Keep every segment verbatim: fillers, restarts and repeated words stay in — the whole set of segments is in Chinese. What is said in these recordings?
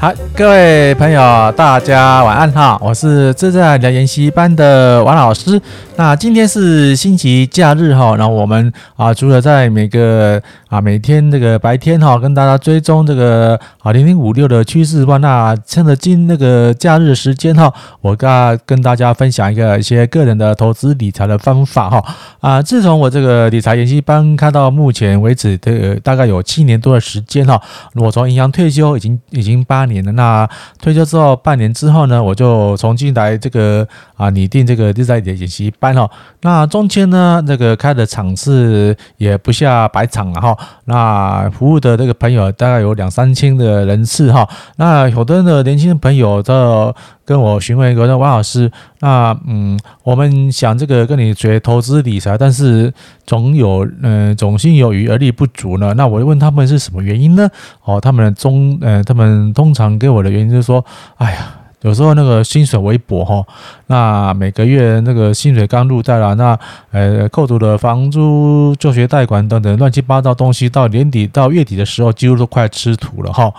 好，各位朋友，大家晚安哈！我是自在理财研习班的王老师。那今天是星期假日哈，然后我们啊，除了在每个啊每天这个白天哈，跟大家追踪这个啊零零五六的趋势吧。那趁着今那个假日时间哈，我跟跟大家分享一个一些个人的投资理财的方法哈。啊，自从我这个理财研习班开到目前为止的大概有七年多的时间哈，我从银行退休已经已经八年。那退休之后半年之后呢，我就重新来这个啊拟定这个自在理财研习班哈、哦。那中间呢，这个开的场次也不下百场了哈、哦。那服务的这个朋友大概有两三千的人次哈、哦。那有的呢年轻的朋友都跟我询问，我说王老师，那嗯，我们想这个跟你学投资理财，但是总有嗯总心有余而力不足呢。那我问他们是什么原因呢？哦，他们中呃他们通常常给我的原因就是说，哎呀，有时候那个薪水微薄哈，那每个月那个薪水刚入袋了，那呃扣除了房租、就学贷款等等乱七八糟东西，到年底到月底的时候，几乎都快吃土了哈。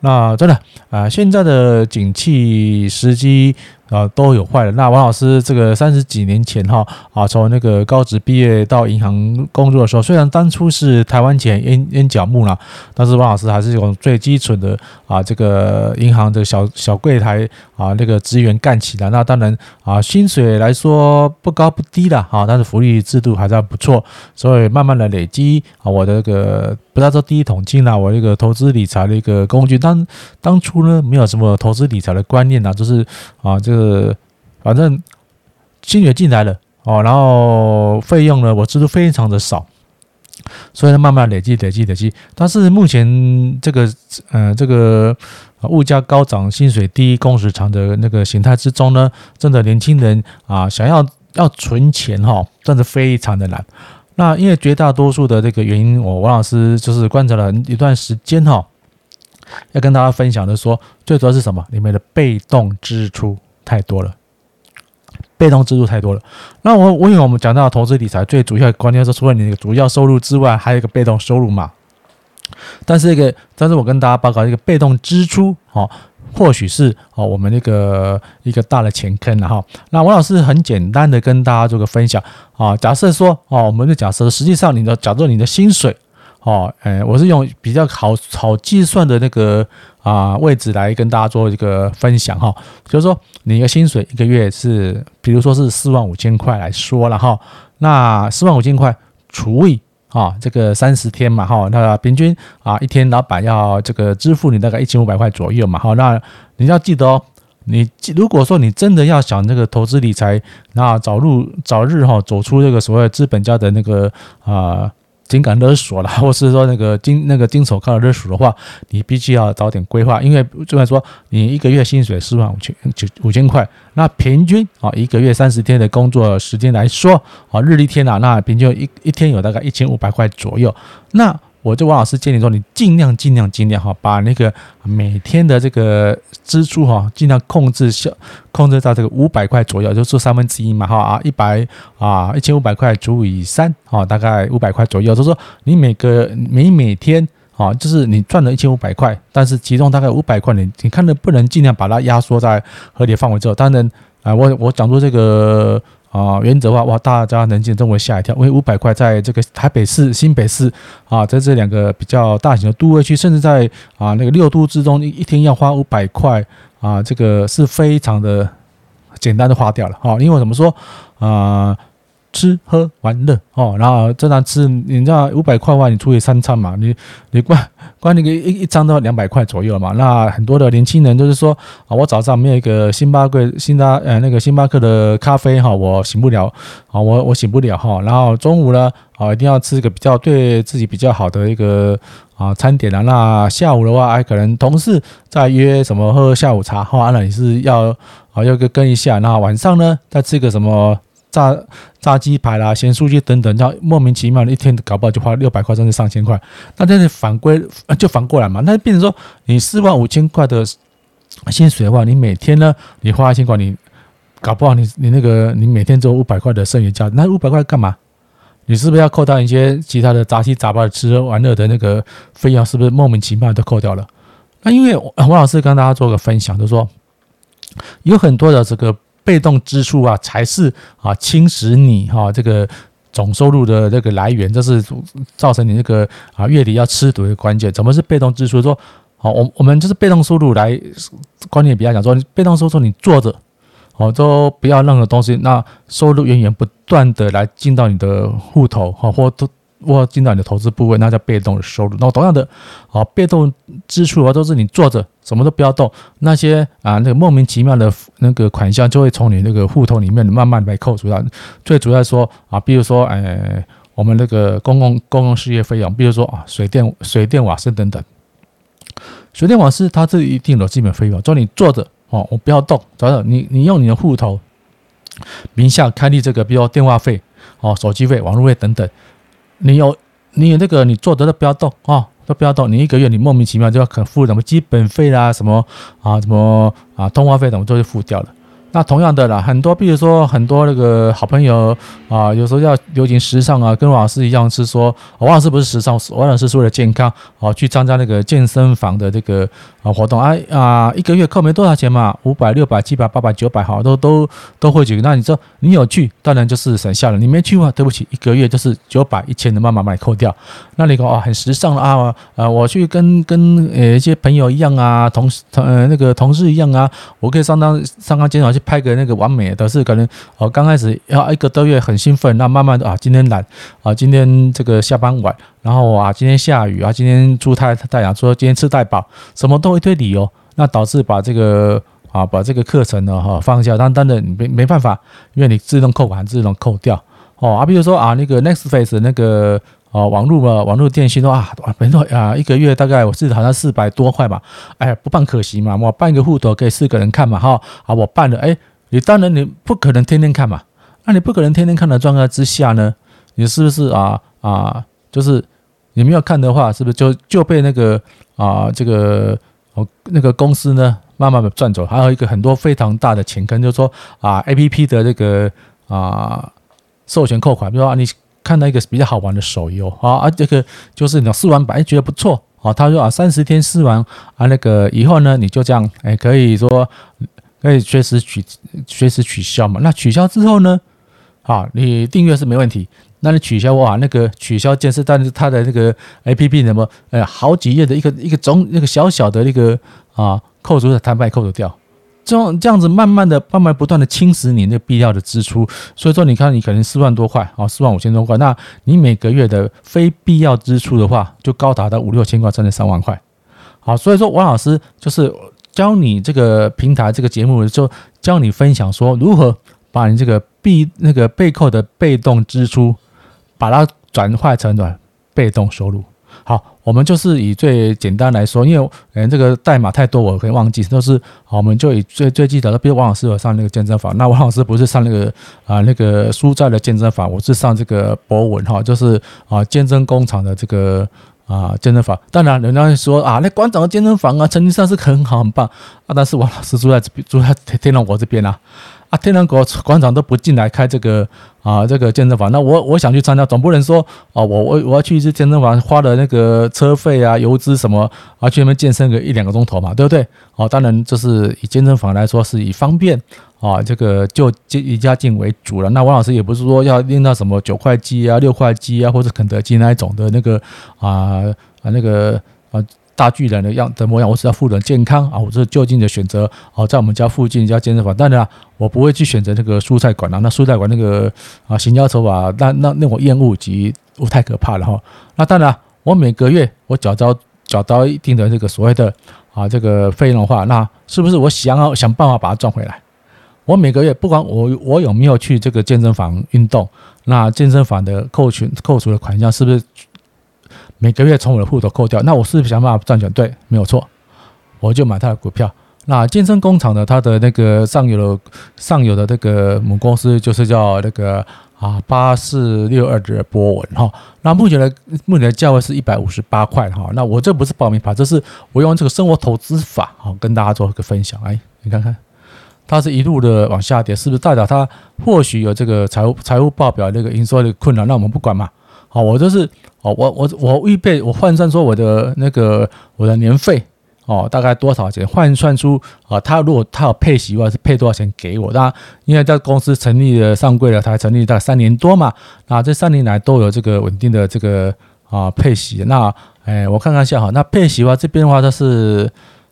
那真的啊、呃，现在的景气时机啊、呃、都有坏了。那王老师这个三十几年前哈啊，从那个高职毕业到银行工作的时候，虽然当初是台湾钱烟烟角木啦，但是王老师还是用最基础的啊这个银行的小小柜台啊那个职员干起来。那当然啊，薪水来说不高不低啦啊，但是福利制度还算不错，所以慢慢的累积啊我的这个。不要说第一桶金啦，我一个投资理财的一个工具，当当初呢没有什么投资理财的观念啦，就是啊，这个反正薪水进来了哦，然后费用呢我支出非常的少，所以呢慢慢累积累积累积。但是目前这个呃这个物价高涨、薪水低、工时长的那个形态之中呢，真的年轻人啊想要要存钱哈、哦，真的非常的难。那因为绝大多数的这个原因，我王老师就是观察了一段时间哈、哦，要跟大家分享的说，最主要是什么？里面的被动支出太多了，被动支出太多了。那我我因为我们讲到投资理财最主要的观念是，除了你的主要收入之外，还有一个被动收入嘛。但是一个，但是我跟大家报告一个被动支出哈、哦。或许是我们那个一个大的钱坑了哈。那王老师很简单的跟大家做个分享啊。假设说哦，我们就假设实际上你的，假设你的薪水哦，呃，我是用比较好好计算的那个啊位置来跟大家做一个分享哈。就是说你一个薪水一个月是，比如说是四万五千块来说了哈。那四万五千块除以啊，这个三十天嘛，哈，那平均啊，一天老板要这个支付你大概一千五百块左右嘛，哈，那你要记得哦，你如果说你真的要想这个投资理财，那早入早日哈、哦、走出这个所谓资本家的那个啊情感勒索啦，或是说那个金那个金手铐勒索的话，你必须要早点规划，因为就算说你一个月薪水四万五千五千块，那平均啊一个月三十天的工作时间来说啊日历天啊，那平均一一天有大概一千五百块左右。那我就王老师建议说，你尽量尽量尽量哈，把那个每天的这个支出哈，尽量控制下控制到这个五百块左右，就是三分之一嘛哈啊，一百啊一千五百块除以三啊，大概五百块左右，就是说你每个每每天啊，就是你赚了一千五百块，但是其中大概五百块你你看能不能尽量把它压缩在合理范围之后。当然啊，我我讲出这个。啊，原则的话，哇，大家能见都会吓一跳，因为五百块在这个台北市、新北市啊，在这两个比较大型的都会区，甚至在啊那个六都之中，一天要花五百块啊，这个是非常的简单的花掉了啊。因为怎么说啊？吃喝玩乐哦，然后这餐吃，你知道五百块的话，你除以三餐嘛，你你光光那个一一餐都要两百块左右嘛。那很多的年轻人就是说啊，我早上没有一个星巴克星巴呃那个星巴克的咖啡哈，我醒不了啊，我我醒不了哈。然后中午呢啊，一定要吃一个比较对自己比较好的一个啊餐点啦。那下午的话，哎，可能同事在约什么喝下午茶哈，那你是要啊要跟一下。那晚上呢，再吃一个什么？炸炸鸡排啦、咸酥鸡等等，然后莫名其妙的一天搞不好就花六百块甚至上千块，那这是反归就反过来嘛，那变成说你四万五千块的薪水的话，你每天呢你花一千块，你搞不好你你那个你每天只有五百块的剩余价值，那五百块干嘛？你是不是要扣掉一些其他的杂七杂八的吃喝玩乐的那个费用？是不是莫名其妙都扣掉了？那因为洪老师跟大家做个分享，就是说有很多的这个被动支出啊，才是啊侵蚀你哈这个总收入的这个来源，这是造成你这个啊月底要吃土的关键。怎么是被动支出？说好，我我们就是被动收入来观念比较讲说，被动收入你坐着，哦，都不要任何东西，那收入源源不断的来进到你的户头，好，或都或进到你的投资部位，那叫被动的收入。那同样的，啊，被动支出的话，都是你坐着，什么都不要动，那些啊那个莫名其妙的那个款项就会从你那个户头里面慢慢被扣除掉。最主要说啊，比如说，哎，我们那个公共公共事业费用，比如说啊，水电水电瓦斯等等。水电瓦斯它是一定有基本费用，所以你坐着哦，我不要动，你你用你的户头名下开立这个，比如说电话费、哦、手机费、网络费等等，你有你有那个你坐着都不要动哦，都不要动，你一个月你莫名其妙就要肯付什么基本费啦、啊，什么啊什么啊通话费等，都就付掉了。那同样的啦，很多比如说很多那个好朋友啊，有时候要流行时尚啊，跟王老师一样是说，王老师不是时尚，王老师是为了健康啊，去参加那个健身房的这个啊活动啊啊，一个月扣没多少钱嘛，五百、六百、七百、八百、九百，好，都都都会举。那你说你有去，当然就是省下了；你没去的话，对不起，一个月就是九百、一千的慢慢买扣掉。那你说啊，很时尚啊，啊，我去跟跟呃一些朋友一样啊，同同呃那个同事一样啊，我可以上当上当健身房去。拍个那个完美的是可能哦，刚开始要一个多月很兴奋，那慢慢的啊，今天懒啊，今天这个下班晚，然后啊，今天下雨啊，今天出太太阳，说今天吃太饱，什么都一堆理由，那导致把这个啊把这个课程呢哈、啊、放下，但当然没没办法，因为你自动扣款自动扣掉哦啊，比如说啊那个 Netflix 那个。哦，网络嘛，网络电信都啊，本来啊，一个月大概我记得好像四百多块嘛，哎，不办可惜嘛，我办一个户头给四个人看嘛，哈，啊，我办了，哎，你当然你不可能天天看嘛，那你不可能天天看的状态之下呢，你是不是啊啊，就是你没有看的话，是不是就就被那个啊这个哦那个公司呢慢慢的赚走，还有一个很多非常大的钱坑，就是说啊 A P P 的这个啊授权扣款，比如说、啊、你。看到一个比较好玩的手游啊，这个就是你试玩版觉得不错啊，他说啊三十天试完啊，那个以后呢你就这样哎，可以说可以随时取随时取消嘛。那取消之后呢，啊你订阅是没问题，那你取消哇那个取消键是，但是它的那个 A P P 什么呃好几页的一个一个总那个小小的那个啊扣除的摊牌扣除掉。这样子慢慢的、慢慢不断的侵蚀你那必要的支出，所以说你看，你可能四万多块啊，四万五千多块，那你每个月的非必要支出的话，就高达到五六千块，甚至三万块。好，所以说王老师就是教你这个平台这个节目，就教你分享说如何把你这个必那个被扣的被动支出，把它转化成被动收入。好，我们就是以最简单来说，因为嗯这个代码太多，我可以忘记，都是好，我们就以最最记得的，比如王老师有上那个健身房，那王老师不是上那个啊、呃、那个书斋的健身房，我是上这个博文哈，就是啊、呃、健身工厂的这个啊、呃、健身房。当然人家会说啊，那馆长的健身房啊，成绩上是很好很棒啊，但是王老师住在住在天龙国这边啊。啊，天龙国馆长都不进来开这个啊，这个健身房。那我我想去参加，总不能说啊，我我我要去一次健身房，花了那个车费啊、油资什么啊，去那边健身个一两个钟头嘛，对不对？哦、啊，当然就是以健身房来说，是以方便啊，这个就以家近为主了。那王老师也不是说要练到什么九块肌啊、六块肌啊，或者肯德基那一种的那个啊啊那个啊。大巨人的样的模样，我只要富人健康啊，我是就近的选择啊，在我们家附近一家健身房。当然、啊、我不会去选择那个蔬菜馆啊，那蔬菜馆那个啊行销手法，那那那我厌恶及我太可怕了哈。那当然、啊，我每个月我缴到缴到一定的这个所谓的啊这个费用的话，那是不是我想要想办法把它赚回来？我每个月不管我我有没有去这个健身房运动，那健身房的扣群扣除的款项是不是？每个月从我的户头扣掉，那我是想办法赚钱，对，没有错，我就买他的股票。那健身工厂呢，他的那个上游的上游的这个母公司就是叫那个啊八四六二的波文哈。那目前的目前的价位是一百五十八块哈。那我这不是报名法，这是我用这个生活投资法哈跟大家做一个分享。哎，你看看，它是一路的往下跌，是不是代表它或许有这个财务财务报表那个营收的困难？那我们不管嘛。好，我就是我我我预备，我换算说我的那个我的年费哦，大概多少钱，换算出啊，他如果他有配息的话是配多少钱给我。那因为在公司成立了上柜了，才成立大概三年多嘛，那这三年来都有这个稳定的这个啊配息。那哎，我看看一下哈，那配息的话这边的话它是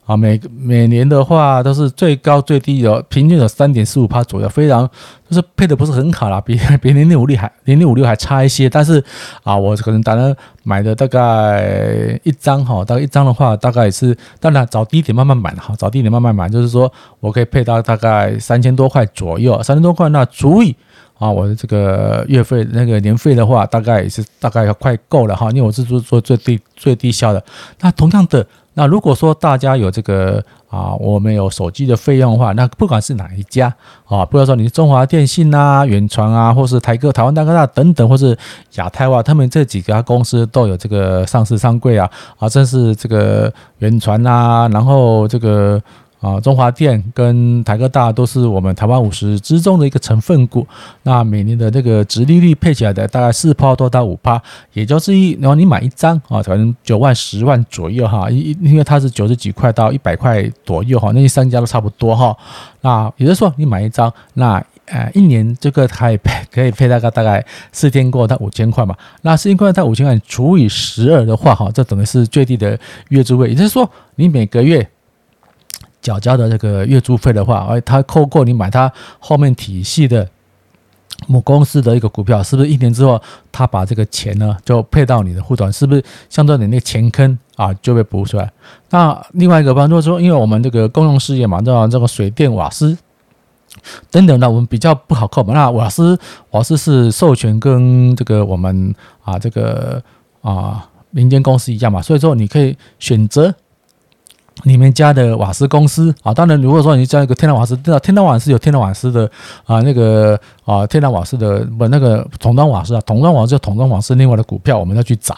啊每每年的话都是最高最低的平均有 百分之三点四五 左右，非常就是配的不是很好啦，比比零点六六还零点六六还差一些。但是啊，我可能打算买的大概一张哈，大概一张的话大概也是，当然找低点慢慢买哈，找低点慢慢买，就是说我可以配到大概三千多块左右，三千多块那足以啊，我的这个月费那个年费的话，大概也是大概快够了哈，因为我是做做最低最低效的。那同样的，那如果说大家有这个啊，我们有手机的费用的话，那不管是哪一家啊，不要说你是中华电信啊、远传啊，或是台哥、台湾大哥大等等，或是亚太啊，他们这几家公司都有这个上市上柜啊，啊，真是这个远传啊，然后这个。啊，中华电跟台哥大都是我们台湾五十之中的一个成分股。那每年的这个殖利率配起来的大概 百分之四 多到 百分之五， 也就是一，然后你买一张啊，可能九万十万左右哈，因为它是九十几块到一百块左右哈，那三家都差不多哈。那也就是说，你买一张，那呃一年这个可以配可以配大概大概四千块到五千块嘛。那四千块到五千块除以十二的话哈，这等于是最低的月租费，也就是说你每个月缴交的这个月租费的话，而它扣过你买它后面体系的母公司的一个股票，是不是一年之后它把这个钱呢就配到你的户头，是不是相对你那个钱坑啊就被补出来？那另外一个方面就是说，因为我们这个公用事业嘛，这个水电瓦斯等等呢，我们比较不好扣嘛。那瓦斯瓦斯是授权跟这个我们啊这个啊民间公司一样嘛，所以说你可以选择你们家的瓦斯公司啊。当然如果说你叫一个天然瓦斯，天然瓦斯有天然瓦斯的啊那个啊天然瓦斯的不那个桶装瓦斯啊，桶装瓦斯就桶装瓦斯另外的股票我们要去找。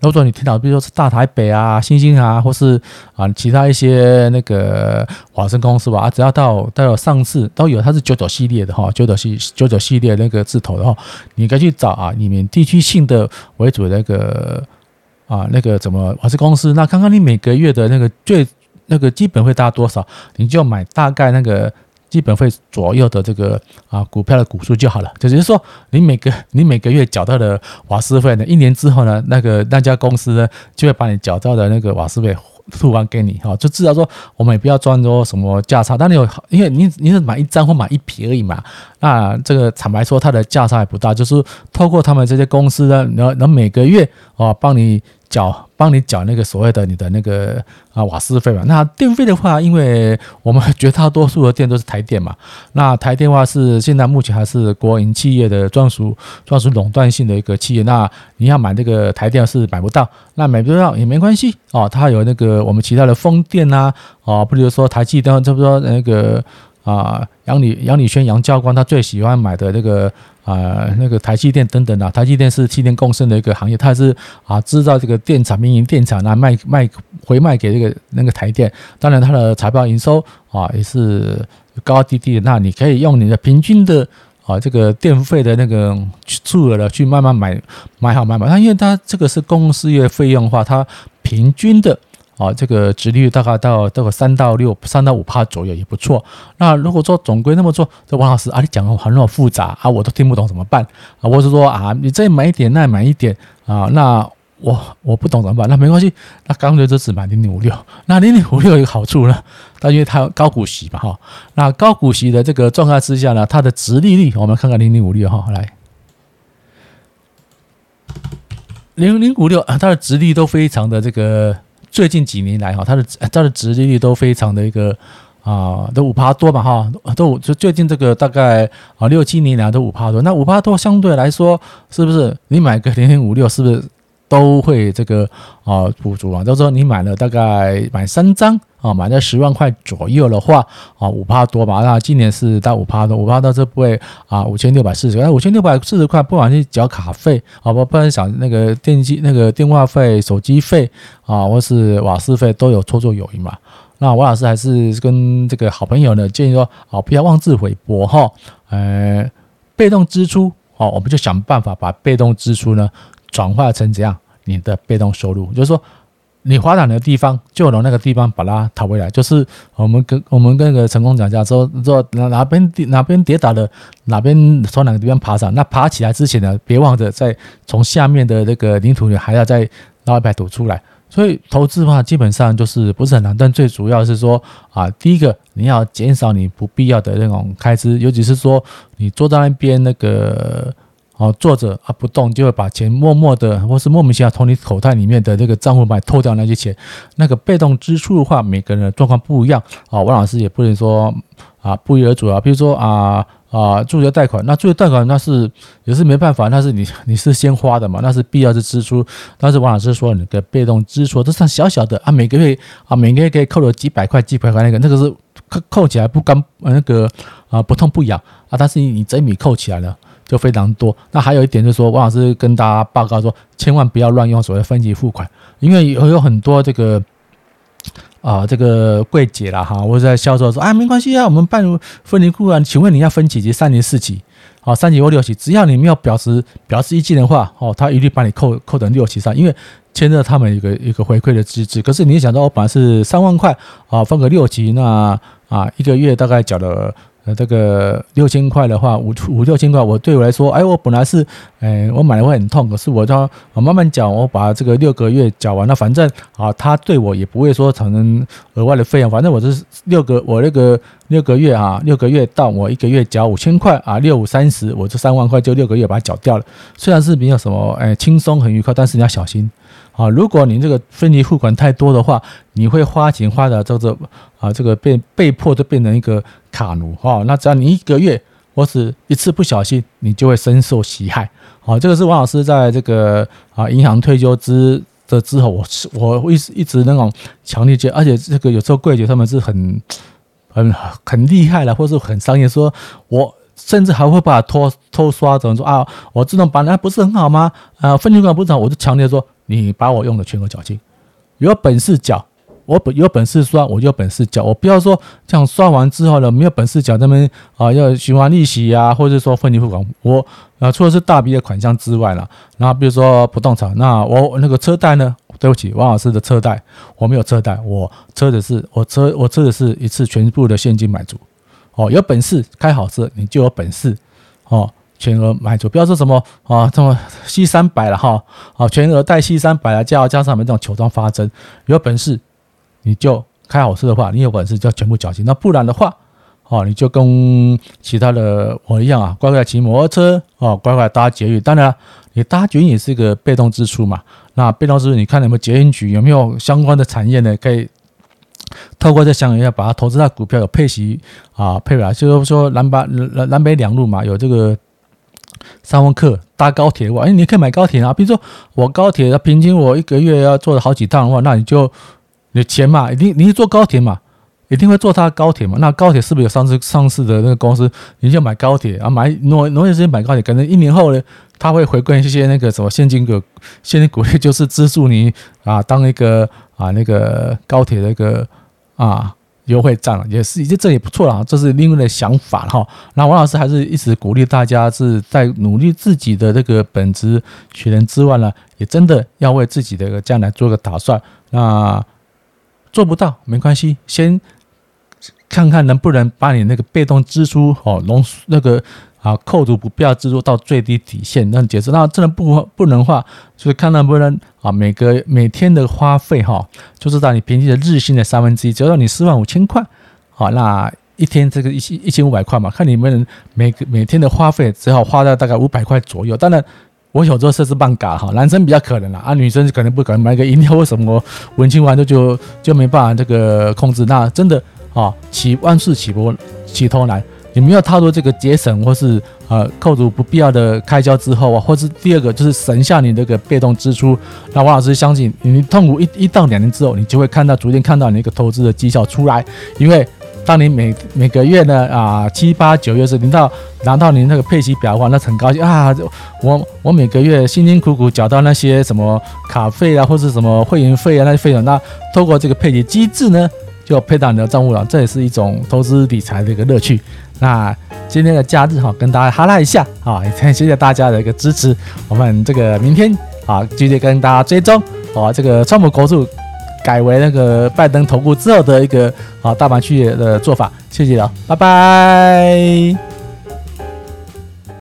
如果说你听到比如说大台北啊、星星啊，或是啊其他一些那个瓦斯公司吧，啊只要到到有上市都有，它是九九系列的哈，九九系九九系列那个字头的哈，你可以去找啊你们地区性的为主的那个啊那个怎么瓦斯公司，那看看你每个月的那个最那个基本费大概多少，你就买大概那个基本费左右的这个啊股票的股数就好了。就是说，你每个你每个月缴到的瓦斯费呢，一年之后呢，那个那家公司呢就会把你缴到的那个瓦斯费吐完给你哈，就至少说我们也不要赚说什么价差。但你有，因为你你是买一张或买一瓶而已嘛，那这个坦白说它的价差也不大，就是透过他们这些公司呢，能能每个月啊帮你。缴帮你缴那个所谓的你的那个啊瓦斯费嘛。那电费的话，因为我们绝大多数的电都是台电嘛，那台电的话是现在目前还是国营企业的专属专属垄断性的一个企业，那你要买这个台电是买不到，那买不到也没关系哦，它有那个我们其他的风电啊，哦，比如说台积电，差不多那个啊杨礼杨礼轩杨教官他最喜欢买的那个。啊、呃，那个台积电等等啊，台积电是气电共生的一个行业，它是啊制造这个电厂、民营电厂啊，卖卖回卖给这个那个台电。当然，它的财报营收啊也是高低低的。那你可以用你的平均的啊这个电费的那个数额呢，去慢慢买买好买买。它因为它这个是公共事业费用的话，它平均的。啊，这个殖利率大概到大概三到六、三到五趴左右也不错。那如果说总归那么做，这王老师啊，你讲的很很复杂啊，我都听不懂怎么办啊？我是说啊，你这买一点，那买一点啊，那我我不懂怎么办？那没关系，那干脆就只买零点五六。那零点五六有个好处呢，它因为它高股息嘛哈。那高股息的这个状态之下呢，它的殖利率我们看看零点五六哈，来。零零五六它的殖利率都非常的这个。最近几年来哈，它的它的殖利率都非常的一个啊、呃，都五趴多嘛哈，都就最近这个大概啊六七年来都五趴多，那五趴多相对来说是不是你买个零零五六是不是都会这个啊补足啊？就是说你买了大概买三张啊，买在十万块左右的话啊，五趴多吧，那今年是到五趴多，五趴到这部位啊五千六百四十块，五千六百四十块不管是缴卡费啊，不不然想那个电机那个电话费、手机费。啊，或是瓦斯费都有绰绰有余嘛。那王老师还是跟这个好朋友呢建议说，啊，不要妄自菲薄哈。呃，被动支出哦，我们就想办法把被动支出呢转化成怎样你的被动收入，就是说你滑档的地方就有那个地方把它讨回来，就是我们跟我们跟那个成功讲价说说哪边哪边跌倒了，哪边从哪个地方爬上，那爬起来之前呢，别忘了再从下面的那个泥土里还要再捞一排土出来。所以投资的话基本上就是不是很难，但最主要是说啊，第一个你要减少你不必要的那种开支，尤其是说你坐在那边那个哦，坐着啊不动，就会把钱默默的或是莫名其妙从你口袋里面的这个账户买偷掉那些钱。那个被动支出的话，每个人的状况不一样啊、哦。王老师也不能说啊不一而足啊。比如说啊啊助学贷款，那助学贷款那是也是没办法，那是你你是先花的嘛，那是必要是支出。但是王老师说你的被动支出，这算小小的啊，每个月啊每个月可以扣了几百块几百块那个那个是扣起来不干那个啊不痛不痒啊，但是你整笔扣起来了。就非常多。那还有一点就是说，王老师跟大家报告说，千万不要乱用所谓分期付款，因为有很多这个啊、呃、这个柜姐啦哈，或者在销售说啊没关系啊，我们办分期付款，请问你要分几期？三年、四期，好、哦，三期或六期，只要你没有表示表示意见的话，哦，他一律把你扣扣等六期上，因为牵着他们一个一个回馈的机制。可是你想到我本来是三万块啊、哦，分个六期，那啊一个月大概缴了。呃，这个六千块的话，五五六千块，我对我来说，哎，我本来是，哎，我买的会很痛，可是我要我慢慢缴，我把这个六个月缴完了，反正啊，他对我也不会说产生额外的费用，反正我是六个，我那个六个月啊，六个月到我一个月缴五千块啊，六五三十，我这三万块就六个月把它缴掉了。虽然是没有什么，哎，轻松很愉快，但是你要小心。啊，如果你这个分期付款太多的话，你会花钱花的这个啊，这个被被迫就变成一个卡奴哈、哦。那只要你一个月或是一次不小心，你就会深受其害。好、哦，这个是王老师在这个啊银行退休之的之后，我我一直一直那种强烈觉得，而且这个有时候柜姐他们是很很很厉害的，或是很商业，说我。甚至还会把它偷偷刷走，说啊，我自动把那不是很好吗？啊，分期款不是很好，我就强烈说，你把我用的全额缴清，有本事缴，我有本事刷，我有本事缴，我不要说这样刷完之后呢，没有本事缴那边啊，要循环利息啊，或者说分期付款，我啊，除了是大笔的款项之外了，然后比如说不动产，那我那个车贷呢？对不起，王老师的车贷我没有车贷，我车子是我车我车子是一次全部的现金买足。哦，有本事开好车，你就有本事，哦，全额买足，不要说什么啊，这么吸三百了哈，啊，全额贷吸三百了，加加上我们这种球状发针，有本事你就开好车的话，你有本事就要全部缴清，那不然的话，哦，你就跟其他的我一样啊，乖乖骑摩托车，哦，乖乖搭捷运，当然你搭捷运也是一个被动支出嘛，那被动支出你看有没有捷运局有没有相关的产业呢？可以。透过这想一下，把它投资在股票有配息啊，配了，就是说南北南北两路嘛，有这个三万克搭高铁的话，哎，你可以买高铁啊。比如说我高铁，平均我一个月要坐好几趟的话，那你就你钱嘛，一定你坐高铁嘛，一定会坐它高铁嘛。那高铁是不是有上市上市的那个公司，你就买高铁啊，买挪挪些时间买高铁，可能一年后呢，它会回馈一些那个什么现金股现金股利，就是资助你啊，当一个啊那个高铁那个。啊，优惠站也是，这也不错啦，这是另外的想法哈。那王老师还是一直鼓励大家是在努力自己的这个本职学能之外呢，也真的要为自己的将来做个打算。那做不到没关系，先看看能不能把你那个被动支出哦，浓那个啊扣除不必要支出到最低底线，让解释。那真的不不能的话，就是看能不能。啊，每个每天的花费哈、哦，就是在你平均的日薪的三分之一，只要你四万五千块，好、哦，那一天这个一一千五百块嘛，看你们每每天的花费，只好花到大概五百块左右。当然，我有时候设置半嘎哈，男生比较可能啦，啊，女生可能不可能买个饮料或什么文青玩的就就没办法这个控制。那真的啊、哦，起万事起波起头难。你没有踏入这个节省或是呃扣除不必要的开销之后啊，或是第二个就是省下你这个被动支出。那王老师相信，你痛苦一一到两年之后，你就会看到逐渐看到你一个投资的绩效出来。因为当你每每个月呢啊七八九月是你到拿到你那个配息表的话，那很高兴啊！我我每个月辛辛苦苦缴到那些什么卡费啊，或是什么会员费啊那些费用，那透过这个配息机制呢，就配到你的账户了。这也是一种投资理财的一个乐趣。那今天的假日哈，跟大家哈拉一下啊，也谢谢大家的一个支持。我们这个明天啊，继续跟大家追踪啊，这个川普国术改为那个拜登投顾之后的一个啊大盘区的做法。谢谢了，拜拜。